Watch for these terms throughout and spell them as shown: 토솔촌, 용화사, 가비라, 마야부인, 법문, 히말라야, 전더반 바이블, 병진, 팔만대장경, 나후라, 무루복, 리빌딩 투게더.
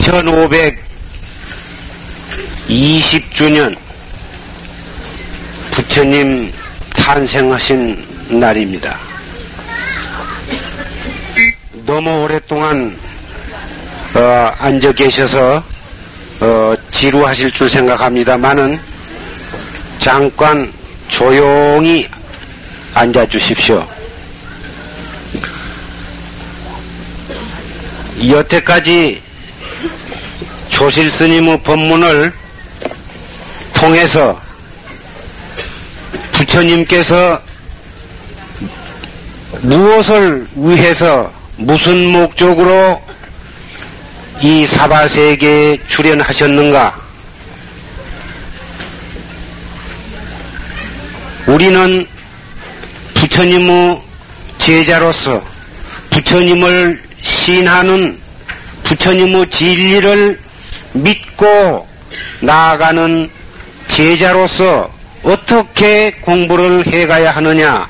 1520주년 부처님 탄생하신 날입니다. 너무 오랫동안 앉아 계셔서 지루하실 줄 생각합니다만은 잠깐 조용히 앉아 주십시오. 여태까지 조실스님의 법문을 통해서 부처님께서 무엇을 위해서 무슨 목적으로 이 사바세계에 출연하셨는가? 우리는 부처님의 제자로서 부처님을 신하는 부처님의 진리를 믿고 나아가는 제자로서 어떻게 공부를 해가야 하느냐,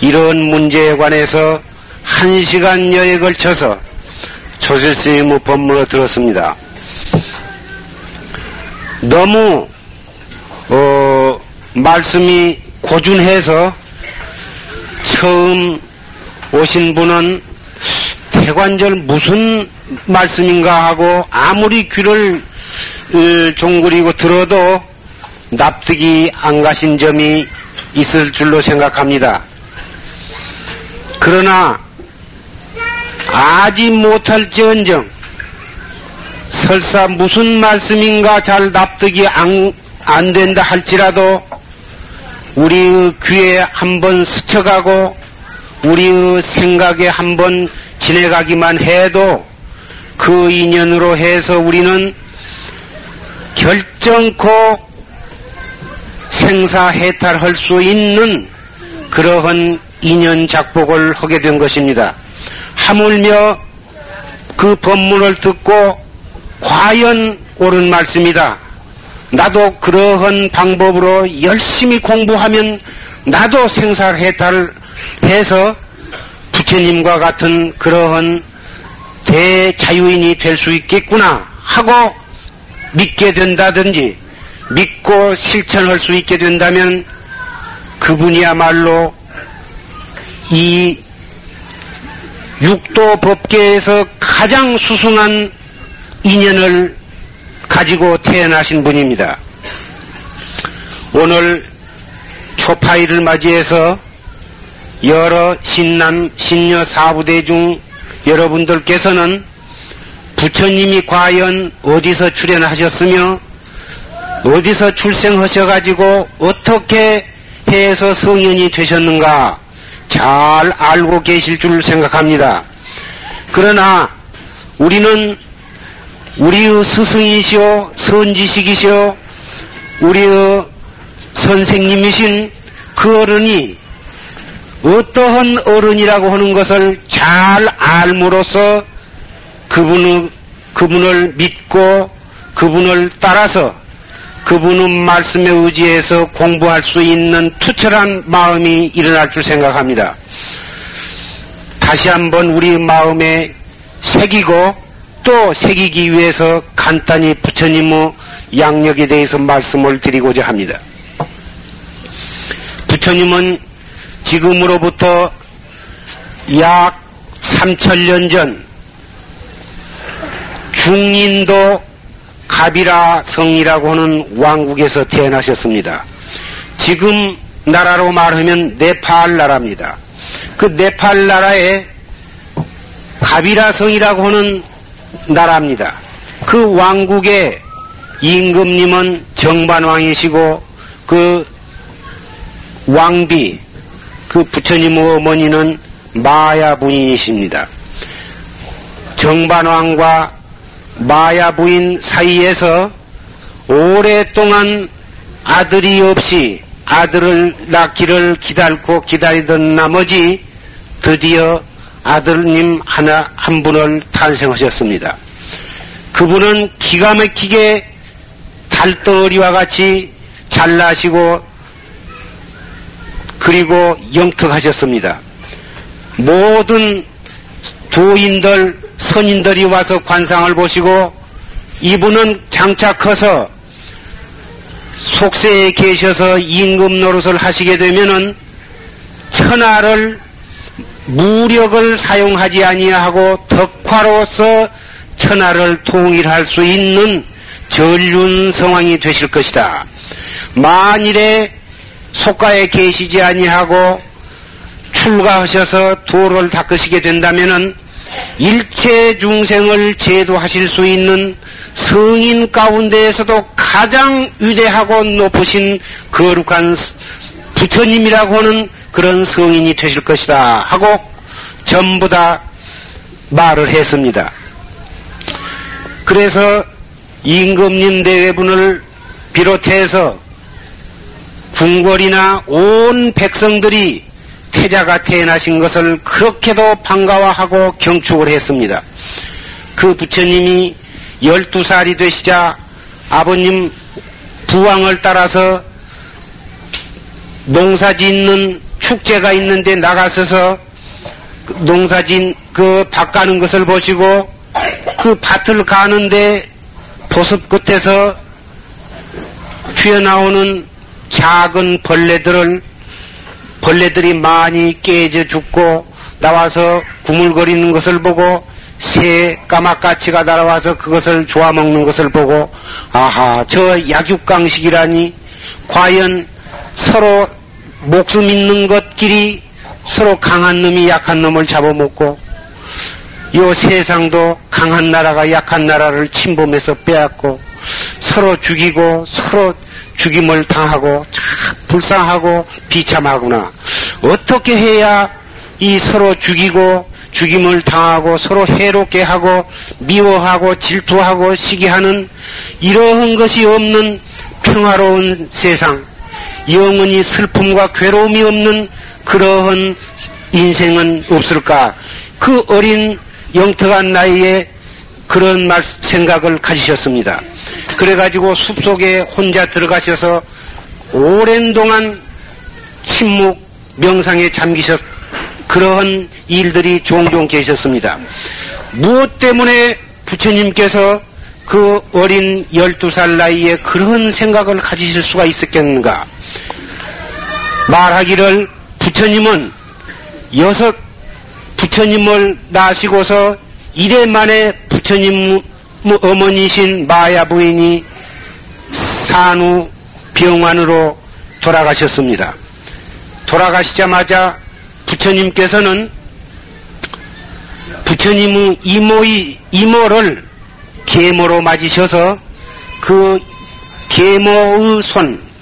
이런 문제에 관해서 1시간여에 걸쳐서 조실스님의 법문을 들었습니다. 너무 말씀이 고준해서 처음 오신 분은 대관절 무슨 말씀인가 하고 아무리 귀를 종그리고 들어도 납득이 안 가신 점이 있을 줄로 생각합니다. 그러나 아지 못할지언정 설사 무슨 말씀인가 잘 납득이 안 된다 할지라도 우리의 귀에 한번 스쳐가고 우리의 생각에 한번 지내가기만 해도 그 인연으로 해서 우리는 결정코 생사해탈할 수 있는 그러한 인연 작복을 하게 된 것입니다. 하물며 그 법문을 듣고 과연 옳은 말씀이다, 나도 그러한 방법으로 열심히 공부하면 나도 생사해탈을 해서 부처님과 같은 그러한 대자유인이 될 수 있겠구나 하고 믿게 된다든지 믿고 실천할 수 있게 된다면 그분이야말로 이 육도 법계에서 가장 수승한 인연을 가지고 태어나신 분입니다. 오늘 초파일을 맞이해서 여러 신남, 신녀 사부대 중 여러분들께서는 부처님이 과연 어디서 출연하셨으며 어디서 출생하셔가지고 어떻게 해서 성현이 되셨는가 잘 알고 계실 줄 생각합니다. 그러나 우리는 우리의 스승이시오, 선지식이시오, 우리의 선생님이신 그 어른이 어떠한 어른이라고 하는 것을 잘 알므로써 그분을 믿고 그분을 따라서 그분의 말씀에 의지해서 공부할 수 있는 투철한 마음이 일어날 줄 생각합니다. 다시 한번 우리 마음에 새기고 또 새기기 위해서 간단히 부처님의 양력에 대해서 말씀을 드리고자 합니다. 부처님은 지금으로부터 약 3000년 전 중인도 가비라 성이라고 하는 왕국에서 태어나셨습니다. 지금 나라로 말하면 네팔 나라입니다. 그 네팔 나라에 가비라 성이라고 하는 나라입니다. 그 왕국의 임금님은 정반왕이시고 그 왕비, 그 부처님의 어머니는 마야부인이십니다. 정반왕과 마야부인 사이에서 오랫동안 아들이 없이 아들을 낳기를 기다리던 나머지 드디어 아들님 한 분을 탄생하셨습니다. 그분은 기가 막히게 달덩어리와 같이 잘나시고 그리고 영특하셨습니다. 모든 도인들 선인들이 와서 관상을 보시고 이분은 장차 커서 속세에 계셔서 임금 노릇을 하시게 되면은 천하를 무력을 사용하지 아니하고 덕화로서 천하를 통일할 수 있는 전륜 성황이 되실 것이다. 만일에 속가에 계시지 아니하고 출가하셔서 도를 닦으시게 된다면은 일체 중생을 제도하실 수 있는 성인 가운데에서도 가장 위대하고 높으신 거룩한 부처님이라고 하는 그런 성인이 되실 것이다 하고 전부 다 말을 했습니다. 그래서 임금님 대회분을 비롯해서 궁궐이나 온 백성들이 태자가 태어나신 것을 그렇게도 반가워하고 경축을 했습니다. 그 부처님이 12살이 되시자 아버님 부왕을 따라서 농사짓는 축제가 있는데 나가서서 농사진 그 밭 가는 것을 보시고 그 밭을 가는데 보습 끝에서 튀어나오는 작은 벌레들이 많이 깨져 죽고 나와서 구물거리는 것을 보고 새 까마까치가 날아와서 그것을 조아먹는 것을 보고 아하, 저 약육강식이라니 과연 서로 목숨 있는 것끼리 서로 강한 놈이 약한 놈을 잡아먹고 이 세상도 강한 나라가 약한 나라를 침범해서 빼앗고 서로 죽이고 서로 죽임을 당하고 참 불쌍하고 비참하구나. 어떻게 해야 이 서로 죽이고 죽임을 당하고 서로 해롭게 하고 미워하고 질투하고 시기하는 이러한 것이 없는 평화로운 세상, 영원히 슬픔과 괴로움이 없는 그러한 인생은 없을까? 그 어린 영특한 나이에 그런 생각을 가지셨습니다. 그래가지고 숲속에 혼자 들어가셔서 오랜 동안 침묵 명상에 잠기셨 그러한 일들이 종종 계셨습니다. 무엇 때문에 부처님께서 그 어린 12살 나이에 그런 생각을 가지실 수가 있었겠는가? 말하기를 부처님은 부처님을 낳으시고서 이래 만에 부처님 어머니신 마야부인이 산후 병환으로 돌아가셨습니다. 돌아가시자마자 부처님께서는 부처님의 이모를 계모로 맞으셔서 그 계모의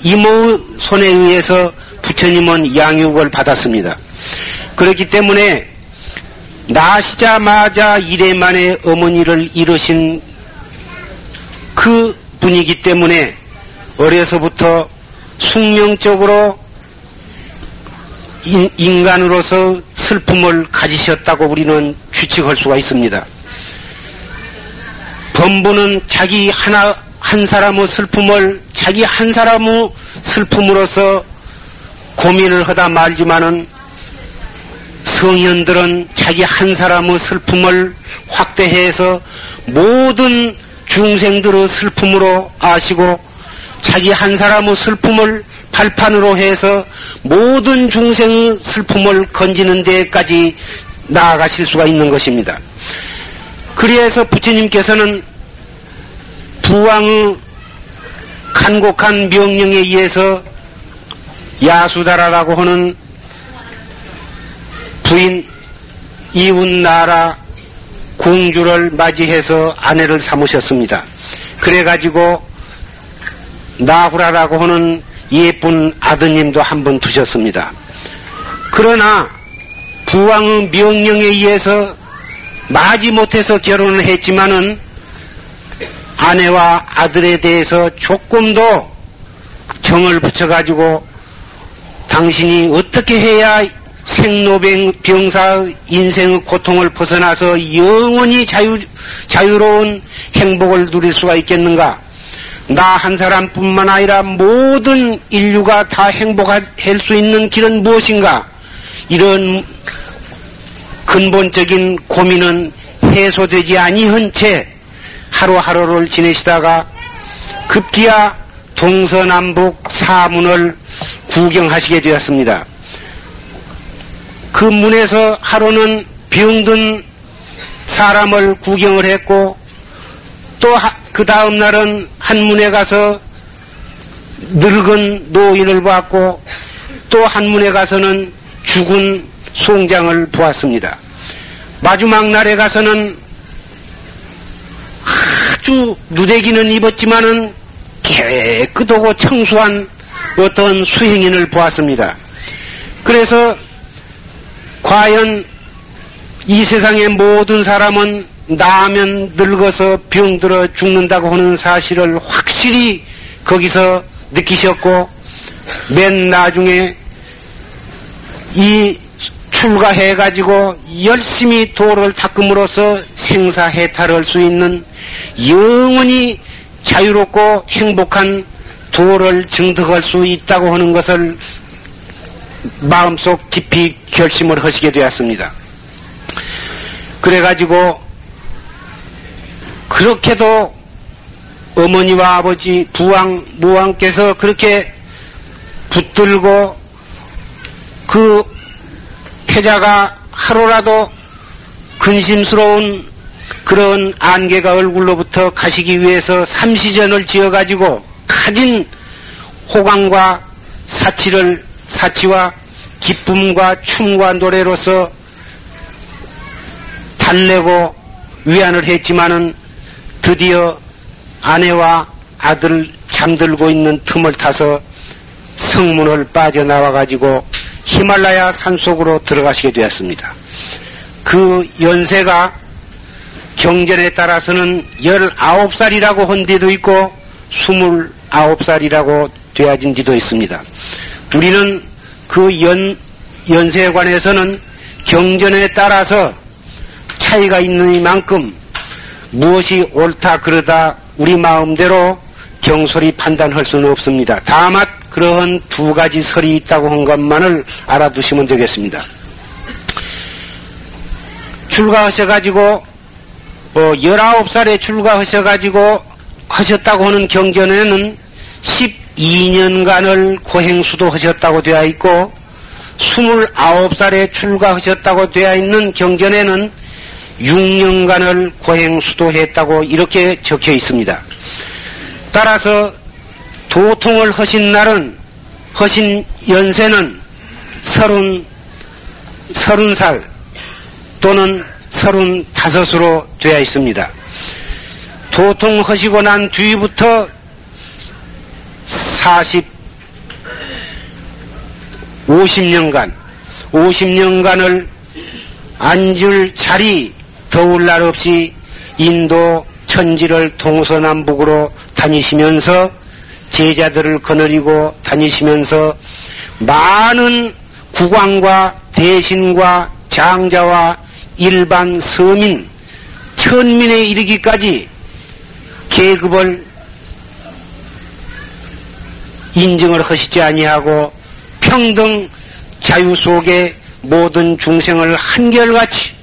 이모의 손에 의해서 부처님은 양육을 받았습니다. 그렇기 때문에 나시자마자 이래 만에 어머니를 잃으신 그 분이기 때문에 어려서부터 숙명적으로 인간으로서 슬픔을 가지셨다고 우리는 추측할 수가 있습니다. 범부는 자기 한 사람의 슬픔을 자기 한 사람의 슬픔으로서 고민을 하다 말지만은 성현들은 자기 한 사람의 슬픔을 확대해서 모든 중생들의 슬픔으로 아시고 자기 한 사람의 슬픔을 발판으로 해서 모든 중생의 슬픔을 건지는 데까지 나아가실 수가 있는 것입니다. 그래서 부처님께서는 부왕의 간곡한 명령에 의해서 야수다라라고 하는 부인 이웃나라 공주를 맞이해서 아내를 삼으셨습니다. 그래가지고 나후라라고 하는 예쁜 아드님도 한 분 두셨습니다. 그러나 부왕의 명령에 의해서 마지못해서 결혼을 했지만은 아내와 아들에 대해서 조금도 정을 붙여가지고 당신이 어떻게 해야 생로병사의 인생의 고통을 벗어나서 영원히 자유로운 행복을 누릴 수가 있겠는가? 나 한 사람뿐만 아니라 모든 인류가 다 행복할 수 있는 길은 무엇인가? 이런 근본적인 고민은 해소되지 아니한 채 하루하루를 지내시다가 급기야 동서남북 사문을 구경하시게 되었습니다. 그 문에서 하루는 병든 사람을 구경을 했고 또 그 다음 날은 한 문에 가서 늙은 노인을 보았고 또 한 문에 가서는 죽은 송장을 보았습니다. 마지막 날에 가서는 아주 누대기는 입었지만은 깨끗하고 청수한 어떤 수행인을 보았습니다. 그래서 과연 이 세상의 모든 사람은 나면 늙어서 병들어 죽는다고 하는 사실을 확실히 거기서 느끼셨고 맨 나중에 이 출가해가지고 열심히 도를 닦음으로써 생사해탈할 수 있는 영원히 자유롭고 행복한 도를 증득할 수 있다고 하는 것을 마음속 깊이 결심을 하시게 되었습니다. 그래가지고 그렇게도 어머니와 아버지 부왕 모왕께서 그렇게 붙들고 그 태자가 하루라도 근심스러운 그런 안개가 얼굴로부터 가시기 위해서 삼시전을 지어가지고 가진 호강과 사치와 기쁨과 춤과 노래로서 달래고 위안을 했지만은 드디어 아내와 아들 잠들고 있는 틈을 타서 성문을 빠져나와가지고 히말라야 산속으로 들어가시게 되었습니다. 그 연세가 경전에 따라서는 19살이라고 한 데도 있고 29살이라고 되어진 데도 있습니다. 우리는 그 연세에 관해서는 경전에 따라서 차이가 있는 이만큼 무엇이 옳다 그러다 우리 마음대로 경솔히 판단할 수는 없습니다. 다만 그러한 두 가지 설이 있다고 한 것만을 알아두시면 되겠습니다. 출가하셔가지고 19살에 출가하셔가지고 하셨다고 하는 경전에는 12년간을 고행수도 하셨다고 되어 있고 29살에 출가하셨다고 되어 있는 경전에는 6년간을 고행수도 했다고 이렇게 적혀 있습니다. 따라서 도통을 하신 연세는 30살 또는 35으로 되어 있습니다. 도통하시고 난 뒤부터 50년간을 앉을 자리 더울 날 없이 인도 천지를 동서남북으로 다니시면서 제자들을 거느리고 다니시면서 많은 국왕과 대신과 장자와 일반 서민, 천민에 이르기까지 계급을 인정을 하시지 아니하고 평등 자유 속에 모든 중생을 한결같이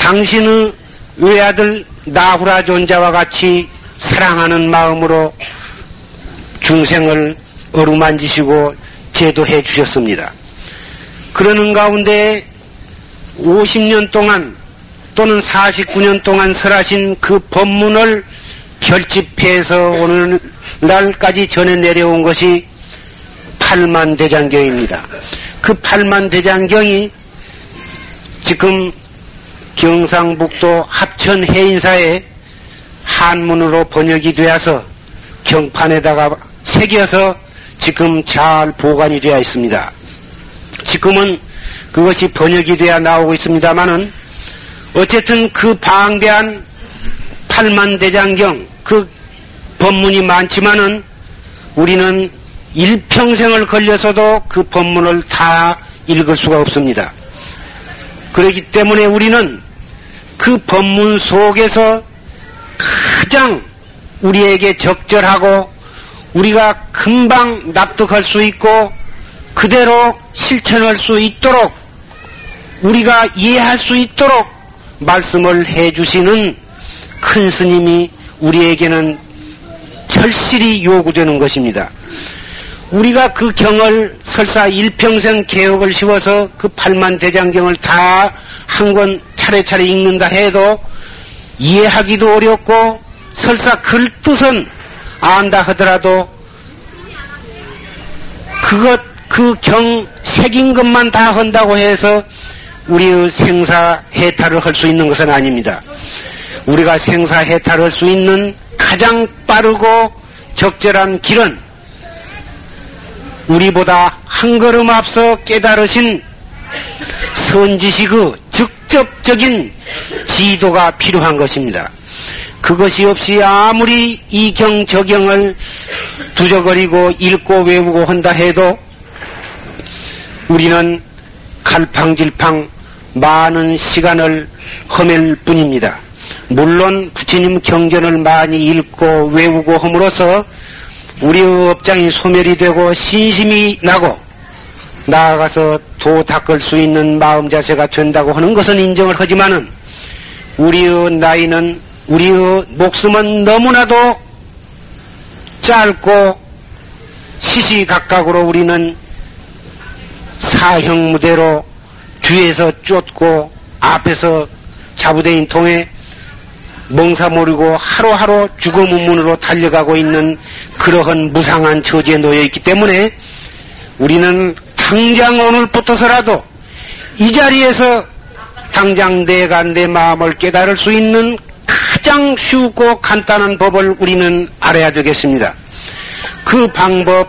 당신의 외아들 나후라 존자와 같이 사랑하는 마음으로 중생을 어루만지시고 제도해 주셨습니다. 그러는 가운데 50년 동안 또는 49년 동안 설하신 그 법문을 결집해서 오늘날까지 전해 내려온 것이 팔만대장경입니다. 그 팔만대장경이 지금 경상북도 합천해인사에 한문으로 번역이 되어서 경판에다가 새겨서 지금 잘 보관이 되어 있습니다. 지금은 그것이 번역이 되어 나오고 있습니다만은 어쨌든 그 방대한 팔만대장경 그 법문이 많지만은 우리는 일평생을 걸려서도 그 법문을 다 읽을 수가 없습니다. 그렇기 때문에 우리는 그 법문 속에서 가장 우리에게 적절하고 우리가 금방 납득할 수 있고 그대로 실천할 수 있도록 우리가 이해할 수 있도록 말씀을 해주시는 큰 스님이 우리에게는 절실히 요구되는 것입니다. 우리가 그 경을 설사 일평생 개혁을 씌워서 그 팔만대장경을 다 한 권 차례차례 읽는다 해도 이해하기도 어렵고 설사 글뜻은 안다 하더라도 그것 그 경 새긴 것만 다 한다고 해서 우리의 생사해탈을 할 수 있는 것은 아닙니다. 우리가 생사해탈할 수 있는 가장 빠르고 적절한 길은 우리보다 한 걸음 앞서 깨달으신 선지식의 직접적인 지도가 필요한 것입니다. 그것이 없이 아무리 이 경 저경을 두저거리고 읽고 외우고 한다 해도 우리는 갈팡질팡 많은 시간을 허맬 뿐입니다. 물론 부처님 경전을 많이 읽고 외우고 함으로써 우리의 업장이 소멸이 되고 신심이 나고 나아가서 도 닦을 수 있는 마음 자세가 된다고 하는 것은 인정을 하지만은 우리의 나이는 우리의 목숨은 너무나도 짧고 시시각각으로 우리는 사형무대로 뒤에서 쫓고 앞에서 자부대인 통해 멍사 모르고 하루하루 죽음의 문으로 달려가고 있는 그러한 무상한 처지에 놓여있기 때문에 우리는 당장 오늘부터서라도 이 자리에서 당장 내가 내 마음을 깨달을 수 있는 가장 쉽고 간단한 법을 우리는 알아야 되겠습니다. 그 방법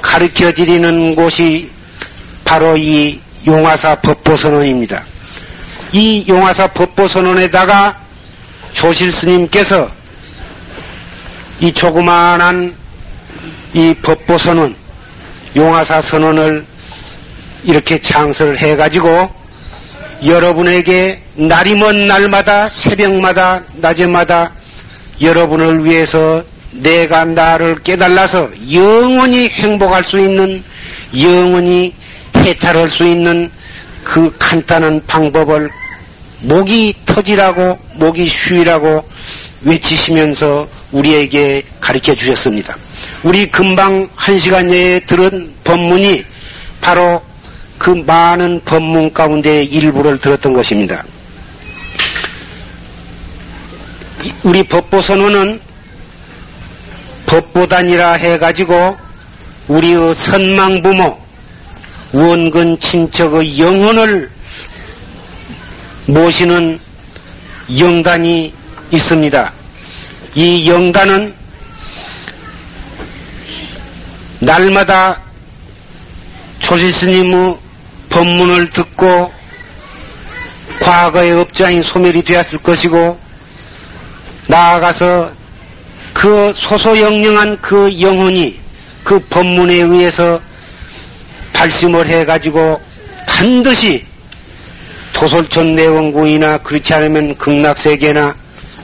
가르쳐 드리는 곳이 바로 이 용화사 법보선언입니다. 이 용화사 법보선언에다가 조실 스님께서 이 조그만한 이 법보선언, 용화사 선언을 이렇게 창설을 해가지고 여러분에게 날이 먼 날마다 새벽마다 낮에마다 여러분을 위해서 내가 나를 깨달아서 영원히 행복할 수 있는 영원히 해탈할 수 있는 그 간단한 방법을 목이 터지라고 목이 쉬라고 외치시면서 우리에게 가르쳐 주셨습니다. 우리 금방 한 시간 내에 들은 법문이 바로 그 많은 법문 가운데 일부를 들었던 것입니다. 우리 법보선언은 법보단이라 해가지고 우리의 선망부모 원근 친척의 영혼을 모시는 영단이 있습니다. 이 영단은 날마다 조실스님의 법문을 듣고 과거의 업장이 소멸이 되었을 것이고 나아가서 그 소소영령한 그 영혼이 그 법문에 의해서 발심을 해가지고 반드시 토솔촌 내원구이나 그렇지 않으면 극락세계나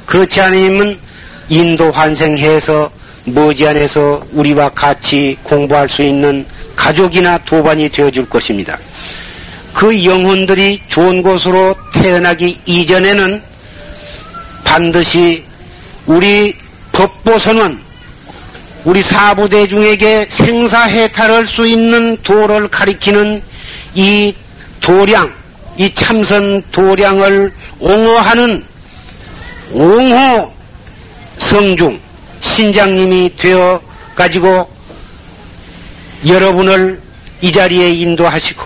그렇지 않으면 인도 환생해서 머지않아서 우리와 같이 공부할 수 있는 가족이나 도반이 되어줄 것입니다. 그 영혼들이 좋은 곳으로 태어나기 이전에는 반드시 우리 법보선언, 우리 사부대중에게 생사해탈할 수 있는 도를 가리키는 이 도량, 이 참선 도량을 옹호하는 옹호 성중 신장님이 되어 가지고 여러분을 이 자리에 인도하시고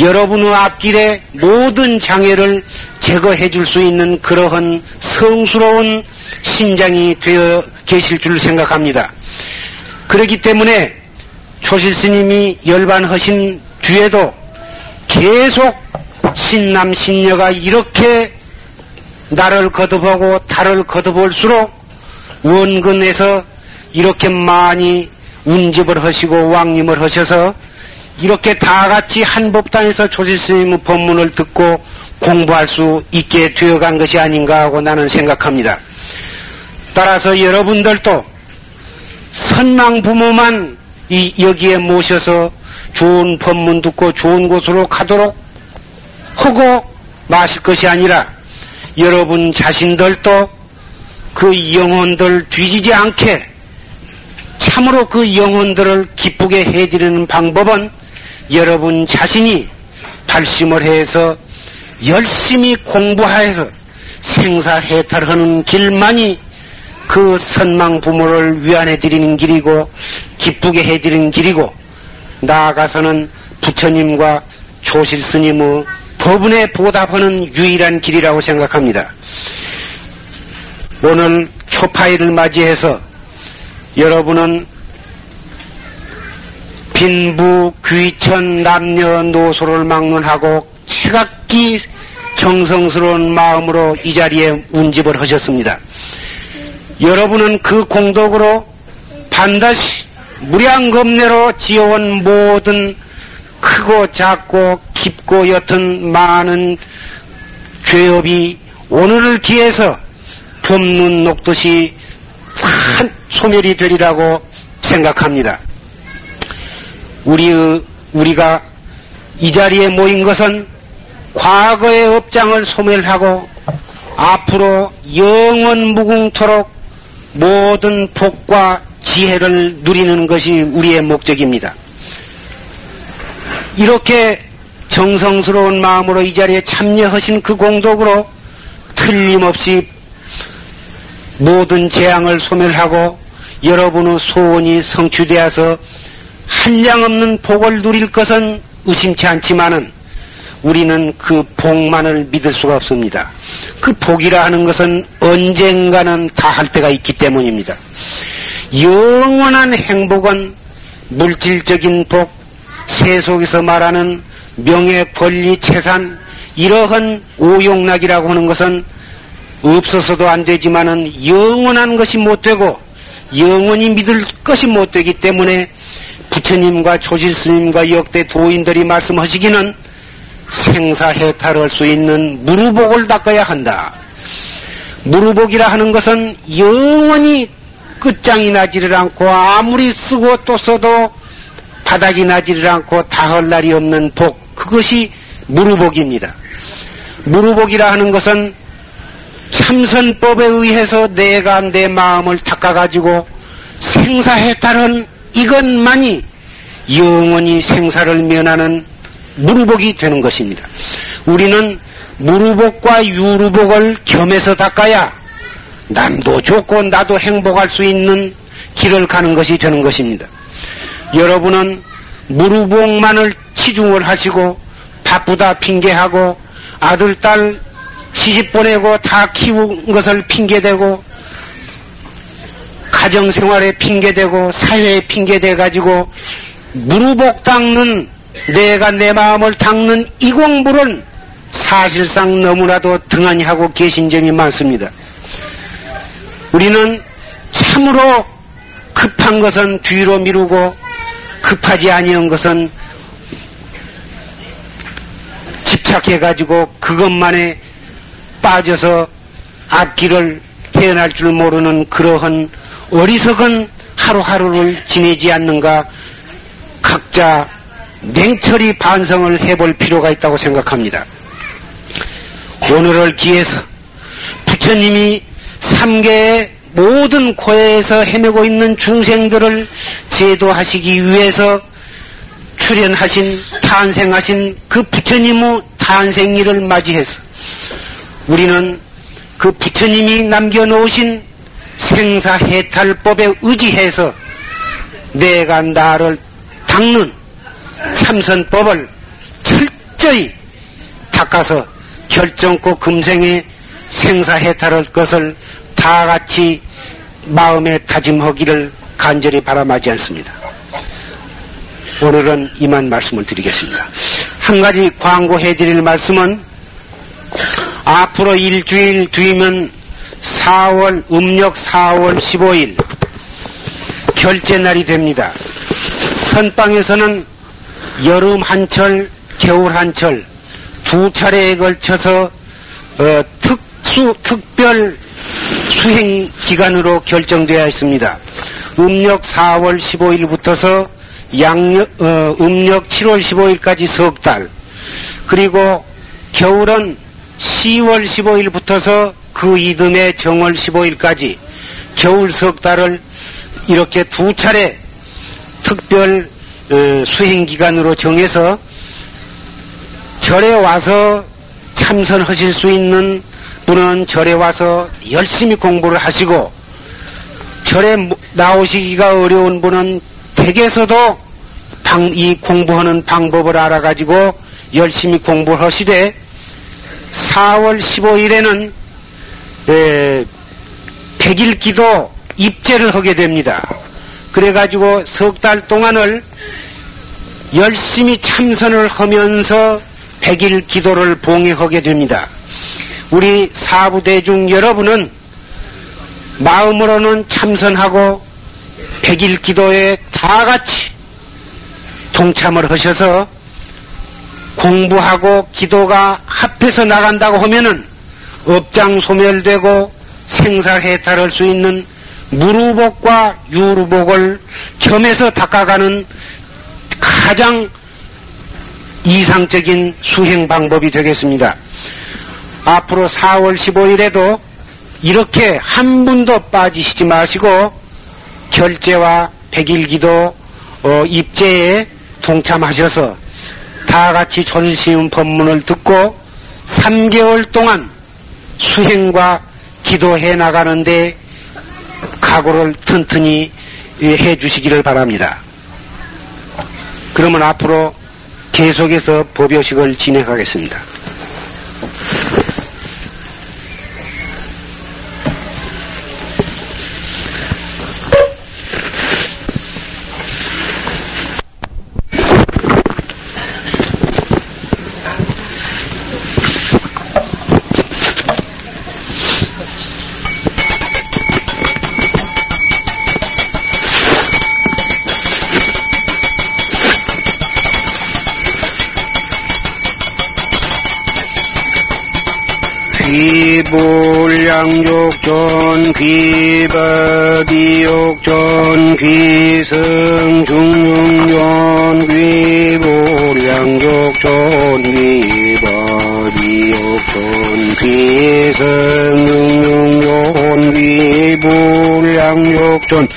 여러분의 앞길에 모든 장애를 제거해 줄 수 있는 그러한 성스러운 신장이 되어 계실 줄 생각합니다. 그렇기 때문에 조실스님이 열반하신 뒤에도 계속 신남 신녀가 이렇게 나를 거듭하고 달을 거듭할수록 원근에서 이렇게 많이 운집을 하시고 왕림을 하셔서 이렇게 다같이 한법당에서 조실스님의 법문을 듣고 공부할 수 있게 되어간 것이 아닌가 하고 나는 생각합니다. 따라서 여러분들도 선망 부모만 여기에 모셔서 좋은 법문 듣고 좋은 곳으로 가도록 하고 마실 것이 아니라 여러분 자신들도 그 영혼들 뒤지지 않게 참으로 그 영혼들을 기쁘게 해드리는 방법은 여러분 자신이 발심을 해서 열심히 공부해서 생사해탈하는 길만이 그 선망 부모를 위안해드리는 길이고 기쁘게 해드리는 길이고 나아가서는 부처님과 조실스님의 법운에 보답하는 유일한 길이라고 생각합니다. 오늘 초파일을 맞이해서 여러분은 빈부 귀천 남녀노소를 막론하고 차갑기 정성스러운 마음으로 이 자리에 운집을 하셨습니다. 여러분은 그 공덕으로 반드시 무량겁내로 지어온 모든 크고 작고 깊고 옅은 많은 죄업이 오늘을 기해서 봄눈 녹듯이 다 소멸이 되리라고 생각합니다. 우리가 이 자리에 모인 것은 과거의 업장을 소멸하고 앞으로 영원 무궁토록 모든 복과 지혜를 누리는 것이 우리의 목적입니다. 이렇게 정성스러운 마음으로 이 자리에 참여하신 그 공덕으로 틀림없이 모든 재앙을 소멸하고 여러분의 소원이 성취되어서 한량없는 복을 누릴 것은 의심치 않지만은 우리는 그 복만을 믿을 수가 없습니다. 그 복이라 하는 것은 언젠가는 다 할 때가 있기 때문입니다. 영원한 행복은 물질적인 복, 세속에서 말하는 명예, 권리, 재산 이러한 오욕락이라고 하는 것은 없어서도 안 되지만은 영원한 것이 못 되고 영원히 믿을 것이 못 되기 때문에 부처님과 조실스님과 역대 도인들이 말씀하시기는 생사해탈할 수 있는 무루복을 닦아야 한다. 무루복이라 하는 것은 영원히 끝장이 나지를 않고 아무리 쓰고 또 써도 바닥이 나지를 않고 다할 날이 없는 복, 그것이 무루복입니다. 무루복이라 하는 것은 참선법에 의해서 내가 내 마음을 닦아가지고 생사해탈은 이것만이 영원히 생사를 면하는 무루복이 되는 것입니다. 우리는 무루복과 유루복을 겸해서 닦아야 남도 좋고 나도 행복할 수 있는 길을 가는 것이 되는 것입니다. 여러분은 무루복만을 치중을 하시고 바쁘다 핑계하고 아들, 딸 시집 보내고 다 키운 것을 핑계대고 가정생활에 핑계대고 사회에 핑계대가지고 무루복 닦는 내가 내 마음을 닦는 이 공부를 사실상 너무나도 등한히 하고 계신 점이 많습니다. 우리는 참으로 급한 것은 뒤로 미루고 급하지 아니한 것은 집착해가지고 그것만에 빠져서 앞길을 헤어날 줄 모르는 그러한 어리석은 하루하루를 지내지 않는가 각자 냉철히 반성을 해볼 필요가 있다고 생각합니다. 오늘을 기해서 부처님이 삼계의 모든 고해에서 헤매고 있는 중생들을 제도하시기 위해서 출현하신 탄생하신 그 부처님의 탄생일을 맞이해서 우리는 그 부처님이 남겨놓으신 생사해탈법에 의지해서 내가 나를 닦는 참선법을 철저히 닦아서 결정코 금생에 생사해탈할 것을 다같이 마음에 다짐하기를 간절히 바라마지 않습니다. 오늘은 이만 말씀을 드리겠습니다. 한 가지 광고해드릴 말씀은 앞으로 일주일 뒤면 4월 음력 4월 15일 결제날이 됩니다. 선방에서는 여름 한철, 겨울 한철 두 차례에 걸쳐서 특별 수행 기간으로 결정되어 있습니다. 음력 4월 15일부터서 음력 7월 15일까지 석 달. 그리고 겨울은 10월 15일부터서 그 이듬해 정월 15일까지 겨울 석 달을 이렇게 두 차례 특별 수행기간으로 정해서 절에 와서 참선하실 수 있는 분은 절에 와서 열심히 공부를 하시고, 절에 나오시기가 어려운 분은 댁에서도 이 공부하는 방법을 알아가지고 열심히 공부하시되, 4월 15일에는 100일기도 입제를 하게 됩니다. 그래가지고 석 달 동안을 열심히 참선을 하면서 100일 기도를 봉해하게 됩니다. 우리 사부대중 여러분은 마음으로는 참선하고 100일 기도에 다같이 동참을 하셔서 공부하고 기도가 합해서 나간다고 하면은 업장 소멸되고 생사해탈할 수 있는 무루복과 유루복을 겸해서 닦아가는 가장 이상적인 수행 방법이 되겠습니다. 앞으로 4월 15일에도 이렇게 한 분도 빠지시지 마시고 결제와 백일기도 입제에 동참하셔서 다같이 조지시운 법문을 듣고 3개월 동안 수행과 기도해 나가는데 각오를 튼튼히 해 주시기를 바랍니다. 그러면 앞으로 계속해서 법요식을 진행하겠습니다. 귀불량욕존 귀법이욕존 귀승중용존 귀불량욕존 귀법이욕존 귀승중용존 귀불량욕존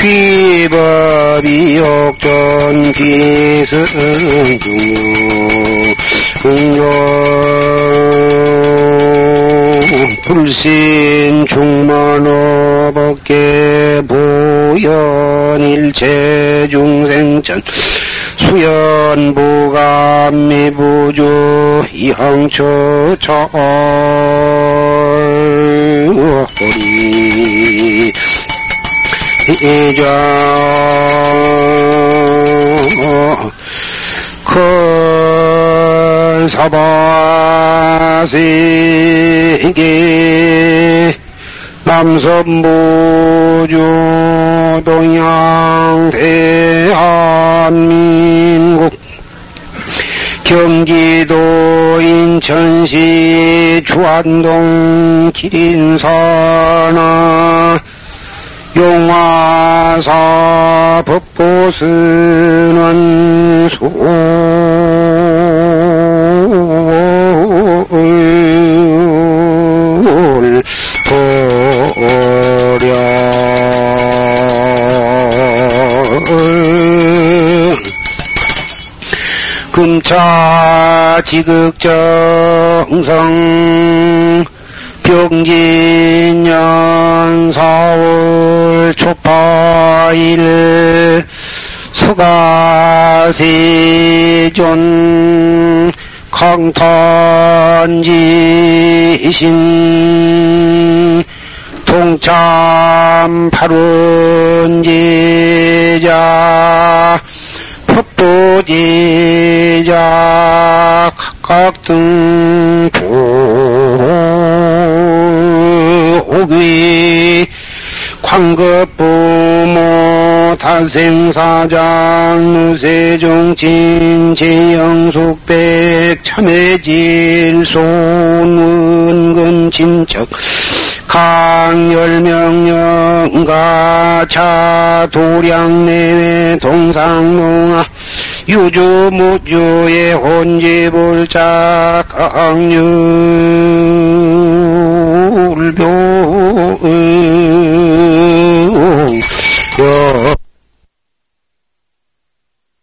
귀법이욕존 귀승중용존 불신 중만호 법계 보현 일체 중생전 수연 보감 미부조 이항초 철허리 이장 큰 사바세계 남서부주 동양 대한민국 경기도 인천시 주안동 기린산하 용화사 법보스는 소울 보령 금차 지극정성 병진년 4월 초파일 서가세존 강탄지신 동참 파룬제자 법보제자 각각 등 오귀 광급부모 탄생사장 무세종친 제영숙백 참해질손 은근친척 강열명령가 차도량내외 동상농아 유주무주의 혼지불자 강유